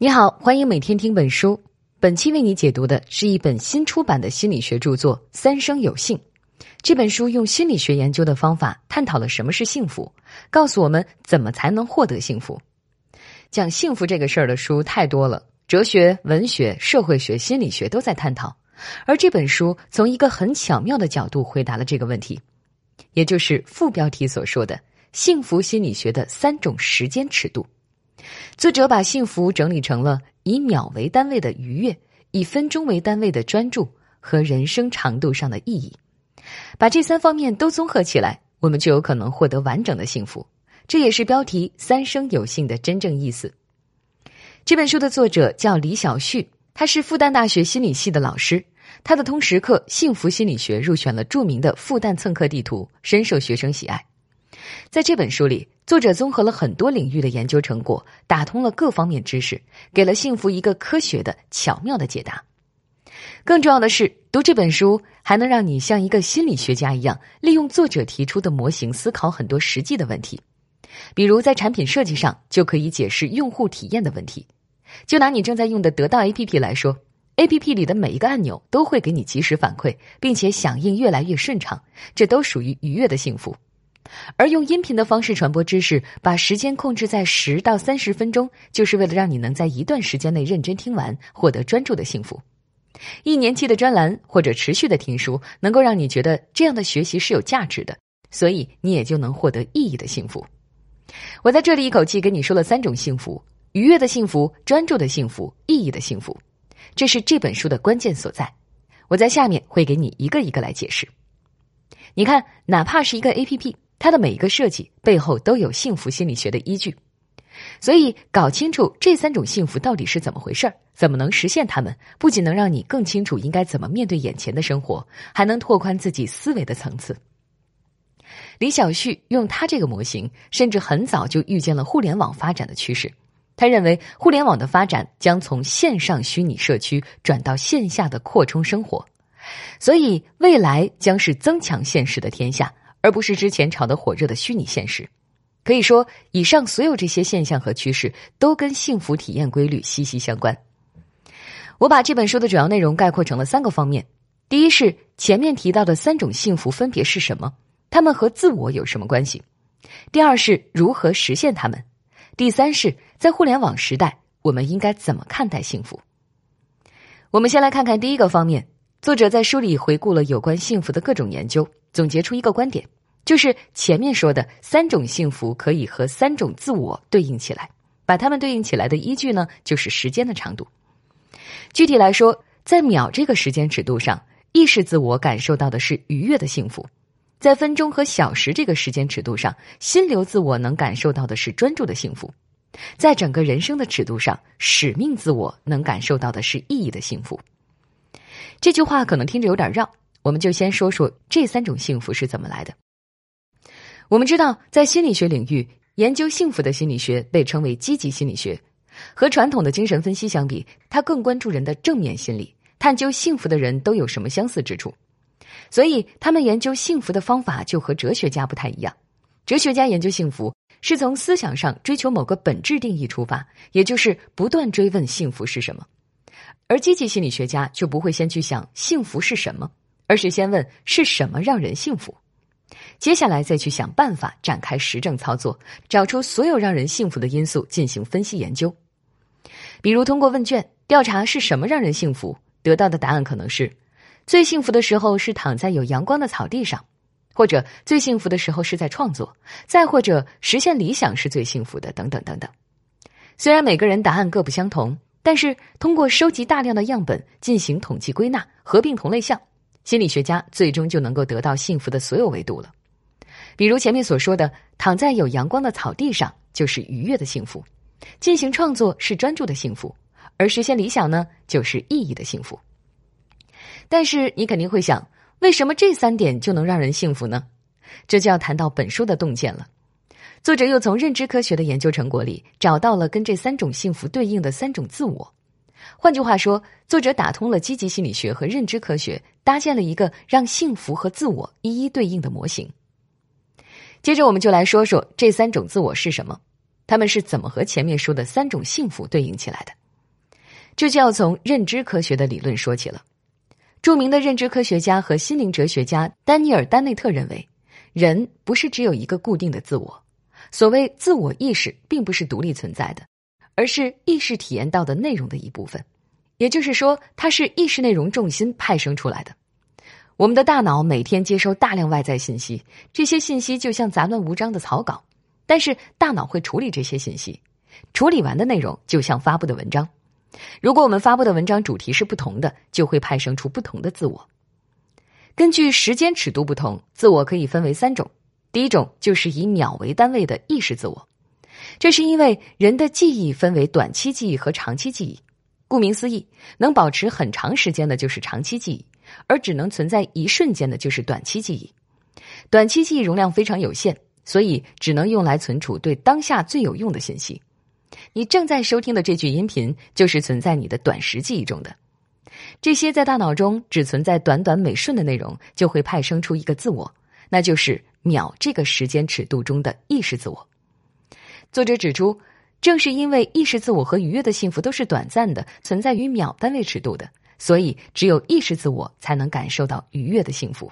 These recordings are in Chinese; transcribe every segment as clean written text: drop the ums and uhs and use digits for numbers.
你好，欢迎每天听本书。本期为你解读的是一本新出版的心理学著作《三生有幸》。这本书用心理学研究的方法探讨了什么是幸福，告诉我们怎么才能获得幸福。讲幸福这个事儿的书太多了，哲学、文学、社会学、心理学都在探讨，而这本书从一个很巧妙的角度回答了这个问题，也就是副标题所说的幸福心理学的三种时间尺度。作者把幸福整理成了以秒为单位的愉悦，以分钟为单位的专注和人生长度上的意义。把这三方面都综合起来，我们就有可能获得完整的幸福。这也是标题《三生有幸》的真正意思。这本书的作者叫李晓旭，他是复旦大学心理系的老师，他的通识课《幸福心理学》入选了著名的复旦蹭课地图，深受学生喜爱。在这本书里，作者综合了很多领域的研究成果，打通了各方面知识，给了幸福一个科学的巧妙的解答。更重要的是，读这本书还能让你像一个心理学家一样，利用作者提出的模型思考很多实际的问题。比如在产品设计上，就可以解释用户体验的问题。就拿你正在用的得到 APP 来说， APP 里的每一个按钮都会给你及时反馈，并且响应越来越顺畅，这都属于愉悦的幸福。而用音频的方式传播知识，把时间控制在10到30分钟，就是为了让你能在一段时间内认真听完，获得专注的幸福。一年期的专栏或者持续的听书，能够让你觉得这样的学习是有价值的，所以你也就能获得意义的幸福。我在这里一口气跟你说了3种幸福：愉悦的幸福、专注的幸福、意义的幸福。这是这本书的关键所在。我在下面会给你一个一个来解释。你看，哪怕是一个 APP，它的每一个设计背后都有幸福心理学的依据，所以搞清楚这3种幸福到底是怎么回事，怎么能实现它们，不仅能让你更清楚应该怎么面对眼前的生活，还能拓宽自己思维的层次。李晓旭用他这个模型，甚至很早就预见了互联网发展的趋势。他认为互联网的发展将从线上虚拟社区转到线下的扩充生活，所以未来将是增强现实的天下，而不是之前炒得火热的虚拟现实。可以说，以上所有这些现象和趋势都跟幸福体验规律息息相关。我把这本书的主要内容概括成了3个方面。第一是前面提到的3种幸福分别是什么，它们和自我有什么关系。第二是如何实现它们。第三是在互联网时代，我们应该怎么看待幸福。我们先来看看第一个方面。作者在书里回顾了有关幸福的各种研究，总结出一个观点，就是前面说的3种幸福可以和3种自我对应起来，把它们对应起来的依据呢，就是时间的长度。具体来说，在秒这个时间尺度上，意识自我感受到的是愉悦的幸福；在分钟和小时这个时间尺度上，心流自我能感受到的是专注的幸福；在整个人生的尺度上，使命自我能感受到的是意义的幸福。这句话可能听着有点绕，我们就先说说这3种幸福是怎么来的。我们知道，在心理学领域，研究幸福的心理学被称为积极心理学。和传统的精神分析相比，它更关注人的正面心理，探究幸福的人都有什么相似之处。所以，他们研究幸福的方法就和哲学家不太一样。哲学家研究幸福，是从思想上追求某个本质定义出发，也就是不断追问幸福是什么。而积极心理学家就不会先去想幸福是什么，而是先问是什么让人幸福，接下来再去想办法展开实证操作，找出所有让人幸福的因素进行分析研究。比如通过问卷调查是什么让人幸福，得到的答案可能是最幸福的时候是躺在有阳光的草地上，或者最幸福的时候是在创作，再或者实现理想是最幸福的，等等等等。虽然每个人答案各不相同，但是通过收集大量的样本进行统计归纳，合并同类项，心理学家最终就能够得到幸福的所有维度了。比如前面所说的躺在有阳光的草地上就是愉悦的幸福，进行创作是专注的幸福，而实现理想呢，就是意义的幸福。但是你肯定会想，为什么这3点就能让人幸福呢？这就要谈到本书的洞见了。作者又从认知科学的研究成果里找到了跟这3种幸福对应的3种自我。换句话说，作者打通了积极心理学和认知科学，搭建了一个让幸福和自我一一对应的模型。接着我们就来说说这3种自我是什么，它们是怎么和前面说的3种幸福对应起来的。这就要从认知科学的理论说起了。著名的认知科学家和心灵哲学家丹尼尔·丹内特认为，人不是只有一个固定的自我，所谓自我意识并不是独立存在的，而是意识体验到的内容的一部分，也就是说它是意识内容重心派生出来的。我们的大脑每天接收大量外在信息，这些信息就像杂乱无章的草稿，但是大脑会处理这些信息，处理完的内容就像发布的文章。如果我们发布的文章主题是不同的，就会派生出不同的自我。根据时间尺度不同，自我可以分为三种。第一种就是以秒为单位的意识自我，这是因为人的记忆分为短期记忆和长期记忆。顾名思义，能保持很长时间的就是长期记忆，而只能存在一瞬间的就是短期记忆。短期记忆容量非常有限，所以只能用来存储对当下最有用的信息。你正在收听的这句音频就是存在你的短时记忆中的。这些在大脑中只存在短短每瞬的内容，就会派生出一个自我，那就是秒这个时间尺度中的意识自我。作者指出，正是因为意识自我和愉悦的幸福都是短暂的，存在于秒单位尺度的，所以只有意识自我才能感受到愉悦的幸福。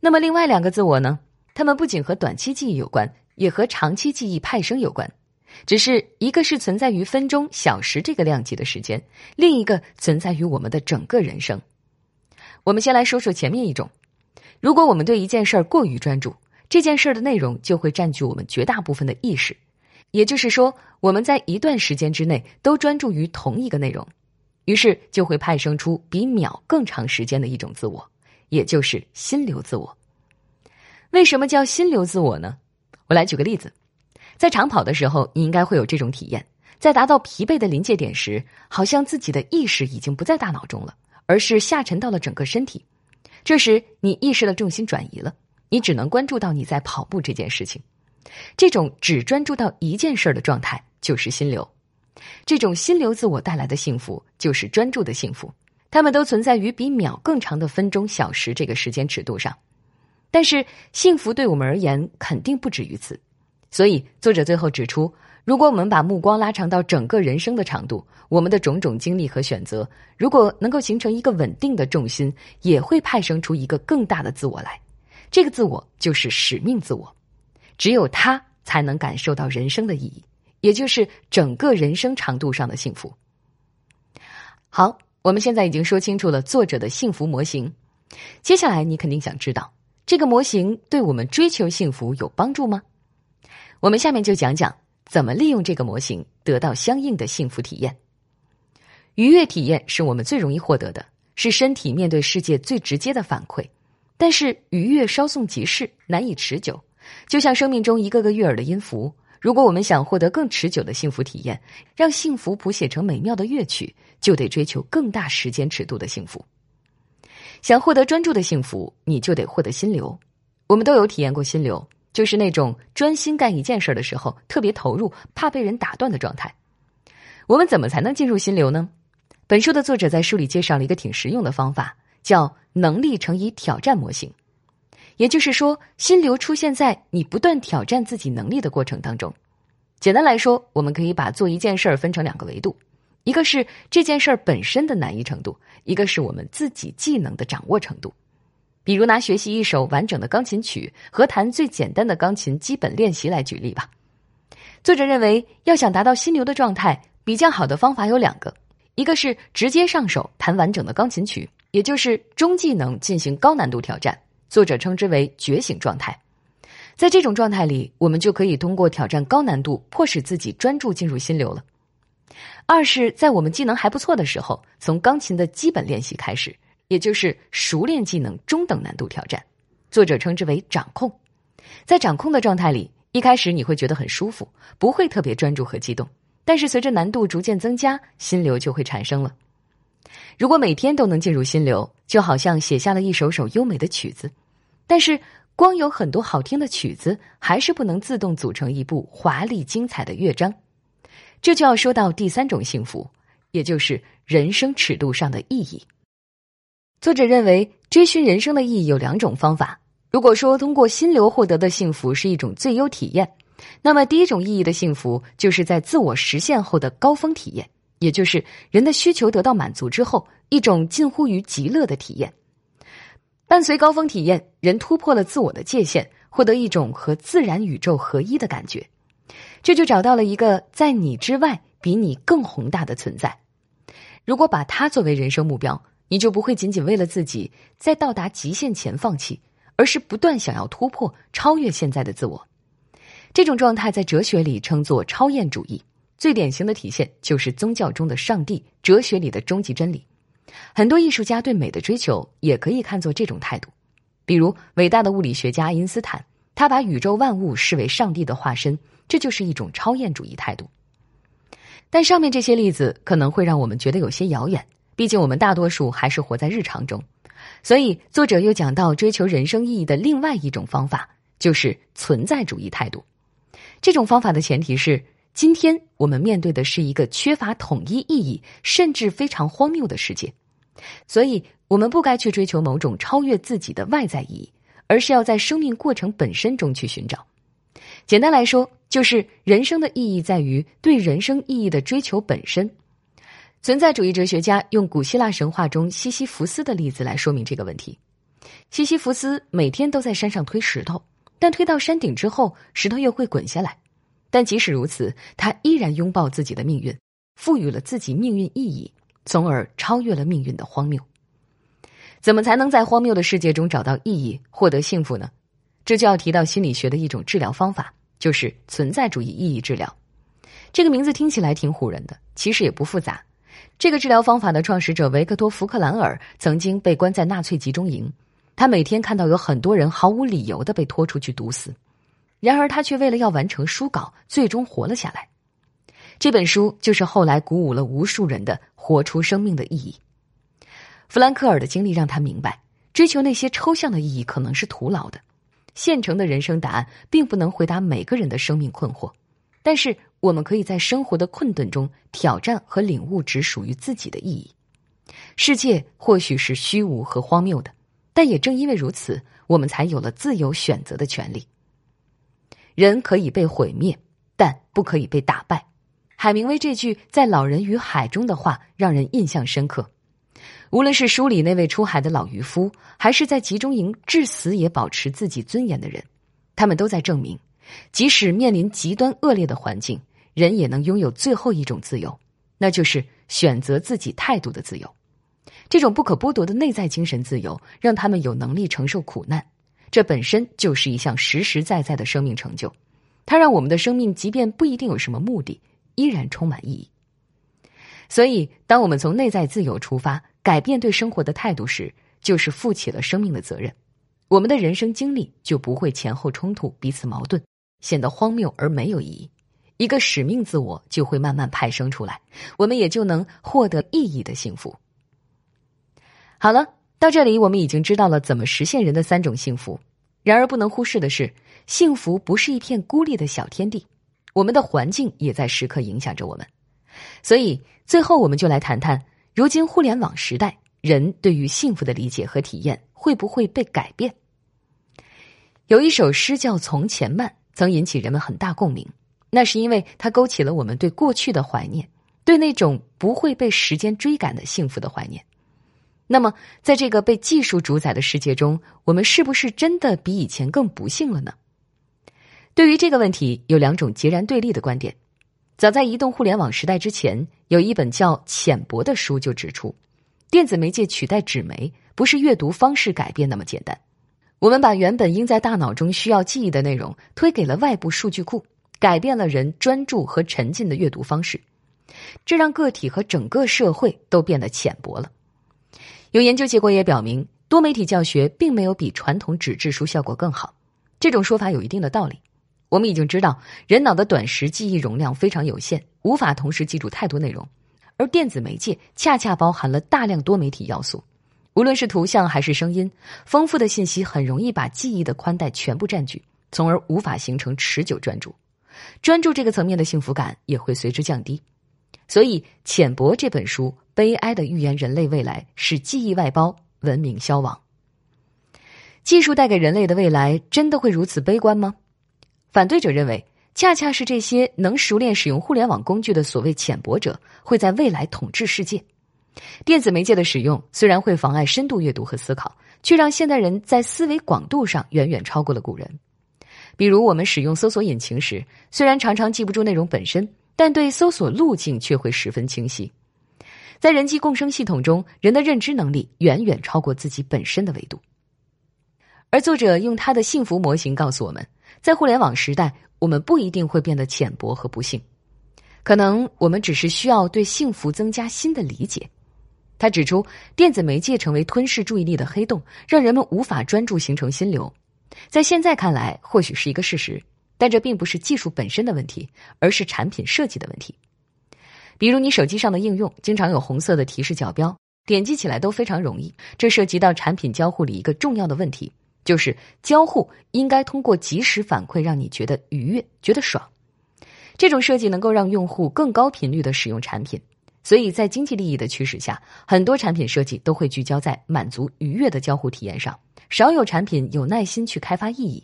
那么另外两个自我呢？它们不仅和短期记忆有关，也和长期记忆派生有关。只是一个是存在于分钟、小时这个量级的时间，另一个存在于我们的整个人生。我们先来说说前面一种。如果我们对一件事儿过于专注，这件事儿的内容就会占据我们绝大部分的意识。也就是说，我们在一段时间之内都专注于同一个内容，于是就会派生出比秒更长时间的一种自我，也就是心流自我。为什么叫心流自我呢？我来举个例子。在长跑的时候，你应该会有这种体验，在达到疲惫的临界点时，好像自己的意识已经不在大脑中了，而是下沉到了整个身体。这时你意识的重心转移了，你只能关注到你在跑步这件事情。这种只专注到一件事的状态就是心流。这种心流自我带来的幸福就是专注的幸福。它们都存在于比秒更长的分钟、小时这个时间尺度上。但是幸福对我们而言肯定不止于此。所以作者最后指出，如果我们把目光拉长到整个人生的长度，我们的种种经历和选择，如果能够形成一个稳定的重心，也会派生出一个更大的自我来。这个自我就是使命自我。只有它才能感受到人生的意义，也就是整个人生长度上的幸福。好，我们现在已经说清楚了作者的幸福模型。接下来你肯定想知道，这个模型对我们追求幸福有帮助吗？我们下面就讲讲怎么利用这个模型得到相应的幸福体验。愉悦体验是我们最容易获得的，是身体面对世界最直接的反馈。但是愉悦稍纵即逝，难以持久，就像生命中一个个悦耳的音符。如果我们想获得更持久的幸福体验，让幸福谱写成美妙的乐曲，就得追求更大时间尺度的幸福。想获得专注的幸福，你就得获得心流。我们都有体验过心流，就是那种专心干一件事的时候特别投入，怕被人打断的状态。我们怎么才能进入心流呢？本书的作者在书里介绍了一个挺实用的方法，叫能力乘以挑战模型。也就是说，心流出现在你不断挑战自己能力的过程当中。简单来说，我们可以把做一件事儿分成两个维度，一个是这件事儿本身的难易程度，一个是我们自己技能的掌握程度。比如拿学习一首完整的钢琴曲和弹最简单的钢琴基本练习来举例吧。作者认为，要想达到心流的状态，比较好的方法有两个，一个是直接上手弹完整的钢琴曲，也就是中技能进行高难度挑战，作者称之为觉醒状态。在这种状态里，我们就可以通过挑战高难度，迫使自己专注进入心流了。二是在我们技能还不错的时候，从钢琴的基本练习开始，也就是熟练技能中等难度挑战，作者称之为掌控。在掌控的状态里，一开始你会觉得很舒服，不会特别专注和激动，但是随着难度逐渐增加，心流就会产生了。如果每天都能进入心流，就好像写下了一首首优美的曲子，但是光有很多好听的曲子，还是不能自动组成一部华丽精彩的乐章。这就要说到第三种幸福，也就是人生尺度上的意义。作者认为，追寻人生的意义有两种方法。如果说通过心流获得的幸福是一种最优体验，那么第一种意义的幸福就是在自我实现后的高峰体验，也就是人的需求得到满足之后，一种近乎于极乐的体验。伴随高峰体验，人突破了自我的界限，获得一种和自然宇宙合一的感觉，这就找到了一个在你之外比你更宏大的存在。如果把它作为人生目标，你就不会仅仅为了自己在到达极限前放弃，而是不断想要突破，超越现在的自我。这种状态在哲学里称作超验主义，最典型的体现就是宗教中的上帝，哲学里的终极真理。很多艺术家对美的追求也可以看作这种态度。比如伟大的物理学家爱因斯坦，他把宇宙万物视为上帝的化身，这就是一种超验主义态度。但上面这些例子可能会让我们觉得有些遥远，毕竟我们大多数还是活在日常中。所以作者又讲到追求人生意义的另外一种方法，就是存在主义态度。这种方法的前提是，今天我们面对的是一个缺乏统一意义，甚至非常荒谬的世界。所以我们不该去追求某种超越自己的外在意义，而是要在生命过程本身中去寻找。简单来说，就是人生的意义在于对人生意义的追求本身。存在主义哲学家用古希腊神话中西西弗斯的例子来说明这个问题。西西弗斯每天都在山上推石头，但推到山顶之后，石头又会滚下来。但即使如此，他依然拥抱自己的命运，赋予了自己命运意义，从而超越了命运的荒谬。怎么才能在荒谬的世界中找到意义，获得幸福呢？这就要提到心理学的一种治疗方法，就是存在主义意义治疗。这个名字听起来挺唬人的，其实也不复杂。这个治疗方法的创始者维克多·福克兰尔曾经被关在纳粹集中营，他每天看到有很多人毫无理由地被拖出去毒死，然而他却为了要完成书稿，最终活了下来。这本书就是后来鼓舞了无数人的活出生命的意义。弗兰克尔的经历让他明白，追求那些抽象的意义可能是徒劳的。现成的人生答案并不能回答每个人的生命困惑，但是我们可以在生活的困顿中挑战和领悟只属于自己的意义。世界或许是虚无和荒谬的，但也正因为如此，我们才有了自由选择的权利。人可以被毁灭，但不可以被打败。海明威这句在《老人与海》中的话让人印象深刻。无论是书里那位出海的老渔夫，还是在集中营至死也保持自己尊严的人，他们都在证明，即使面临极端恶劣的环境，人也能拥有最后一种自由，那就是选择自己态度的自由。这种不可剥夺的内在精神自由，让他们有能力承受苦难，这本身就是一项实实在在的生命成就。它让我们的生命即便不一定有什么目的，依然充满意义。所以当我们从内在自由出发，改变对生活的态度时，就是负起了生命的责任。我们的人生经历就不会前后冲突，彼此矛盾，显得荒谬而没有意义。一个使命自我就会慢慢派生出来，我们也就能获得意义的幸福。好了，到这里我们已经知道了怎么实现人的3种幸福。然而不能忽视的是，幸福不是一片孤立的小天地，我们的环境也在时刻影响着我们。所以最后我们就来谈谈，如今互联网时代，人对于幸福的理解和体验会不会被改变？有一首诗叫《从前慢》，曾引起人们很大共鸣，那是因为它勾起了我们对过去的怀念，对那种不会被时间追赶的幸福的怀念。那么在这个被技术主宰的世界中，我们是不是真的比以前更不幸了呢？对于这个问题，有2种截然对立的观点。早在移动互联网时代之前，有一本叫《浅薄》的书就指出，电子媒介取代纸媒，不是阅读方式改变那么简单。我们把原本应在大脑中需要记忆的内容推给了外部数据库，改变了人专注和沉浸的阅读方式，这让个体和整个社会都变得浅薄了。有研究结果也表明，多媒体教学并没有比传统纸质书效果更好。这种说法有一定的道理。我们已经知道，人脑的短时记忆容量非常有限，无法同时记住太多内容，而电子媒介恰恰包含了大量多媒体要素，无论是图像还是声音，丰富的信息很容易把记忆的宽带全部占据，从而无法形成持久专注。专注这个层面的幸福感也会随之降低。所以《浅薄》这本书悲哀地预言，人类未来是记忆外包，文明消亡。技术带给人类的未来真的会如此悲观吗？反对者认为，恰恰是这些能熟练使用互联网工具的所谓浅薄者，会在未来统治世界。电子媒介的使用虽然会妨碍深度阅读和思考，却让现代人在思维广度上远远超过了古人。比如我们使用搜索引擎时，虽然常常记不住内容本身，但对搜索路径却会十分清晰。在人机共生系统中，人的认知能力远远超过自己本身的维度。而作者用他的幸福模型告诉我们，在互联网时代，我们不一定会变得浅薄和不幸，可能我们只是需要对幸福增加新的理解。他指出，电子媒介成为吞噬注意力的黑洞，让人们无法专注，形成心流。在现在看来，或许是一个事实，但这并不是技术本身的问题，而是产品设计的问题。比如你手机上的应用经常有红色的提示角标，点击起来都非常容易，这涉及到产品交互里一个重要的问题，就是交互应该通过及时反馈让你觉得愉悦，觉得爽。这种设计能够让用户更高频率的使用产品，所以在经济利益的驱使下，很多产品设计都会聚焦在满足愉悦的交互体验上，少有产品有耐心去开发意义。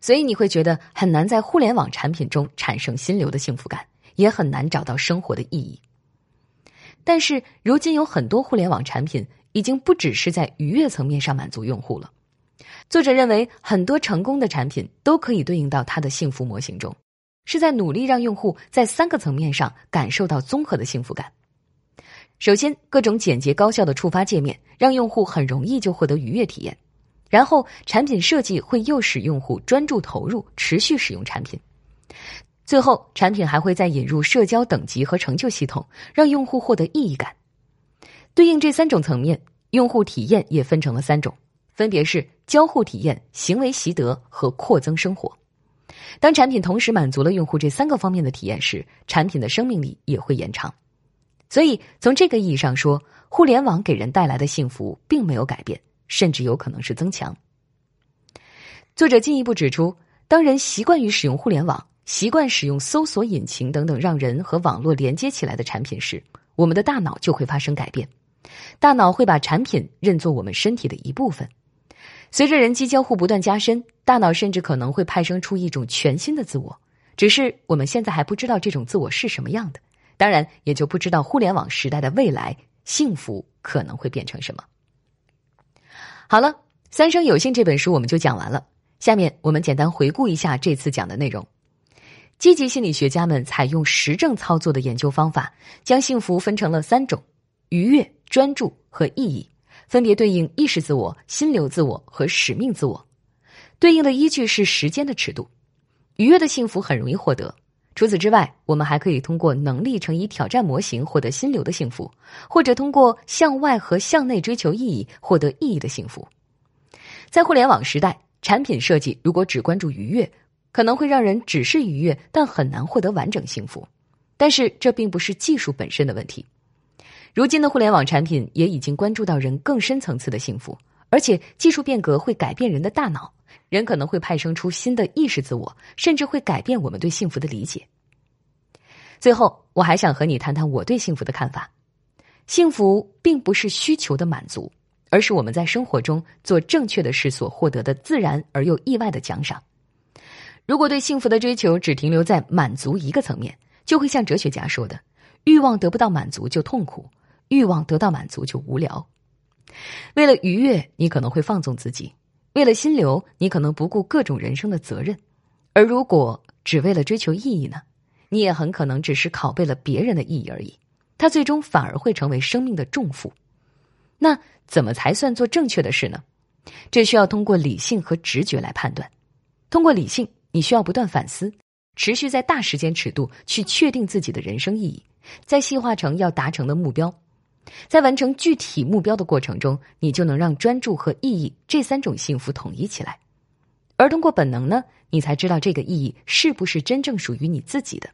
所以你会觉得很难在互联网产品中产生心流的幸福感，也很难找到生活的意义。但是如今有很多互联网产品已经不只是在愉悦层面上满足用户了。作者认为，很多成功的产品都可以对应到他的幸福模型中，是在努力让用户在3个层面上感受到综合的幸福感。首先，各种简洁高效的触发界面，让用户很容易就获得愉悦体验。然后，产品设计会诱使用户专注投入，持续使用产品。最后，产品还会再引入社交等级和成就系统，让用户获得意义感。对应这3种层面，用户体验也分成了3种，分别是交互体验、行为习得和扩增生活。当产品同时满足了用户这3个方面的体验时，产品的生命力也会延长。所以从这个意义上说，互联网给人带来的幸福并没有改变，甚至有可能是增强。作者进一步指出，当人习惯于使用互联网，习惯使用搜索引擎等等让人和网络连接起来的产品时，我们的大脑就会发生改变。大脑会把产品认作我们身体的一部分。随着人机交互不断加深，大脑甚至可能会派生出一种全新的自我，只是我们现在还不知道这种自我是什么样的，当然也就不知道互联网时代的未来，幸福可能会变成什么。好了，《三生有幸》这本书我们就讲完了，下面我们简单回顾一下这次讲的内容。积极心理学家们采用实证操作的研究方法，将幸福分成了3种：愉悦、专注和意义，分别对应意识自我、心流自我和使命自我。对应的依据是时间的尺度，愉悦的幸福很容易获得。除此之外，我们还可以通过能力乘以挑战模型获得心流的幸福，或者通过向外和向内追求意义获得意义的幸福。在互联网时代，产品设计如果只关注愉悦，可能会让人只是愉悦，但很难获得完整幸福。但是这并不是技术本身的问题，如今的互联网产品也已经关注到人更深层次的幸福，而且技术变革会改变人的大脑，人可能会派生出新的意识自我，甚至会改变我们对幸福的理解。最后，我还想和你谈谈我对幸福的看法。幸福并不是需求的满足，而是我们在生活中做正确的事所获得的自然而又意外的奖赏。如果对幸福的追求只停留在满足一个层面，就会像哲学家说的，欲望得不到满足就痛苦，欲望得到满足就无聊。为了愉悦，你可能会放纵自己；为了心流，你可能不顾各种人生的责任。而如果只为了追求意义呢，你也很可能只是拷贝了别人的意义而已，它最终反而会成为生命的重负。那怎么才算做正确的事呢？这需要通过理性和直觉来判断。通过理性，你需要不断反思，持续在大时间尺度去确定自己的人生意义，再细化成要达成的目标。在完成具体目标的过程中，你就能让专注和意义这3种幸福统一起来。而通过本能呢，你才知道这个意义是不是真正属于你自己的。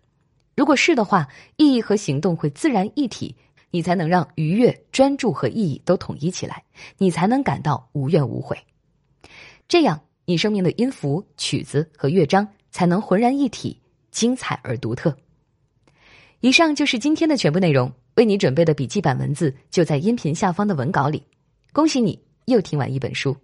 如果是的话，意义和行动会自然一体，你才能让愉悦、专注和意义都统一起来，你才能感到无怨无悔。这样，你生命的音符、曲子和乐章才能浑然一体，精彩而独特。以上就是今天的全部内容。为你准备的笔记版文字就在音频下方的文稿里。恭喜你又听完一本书。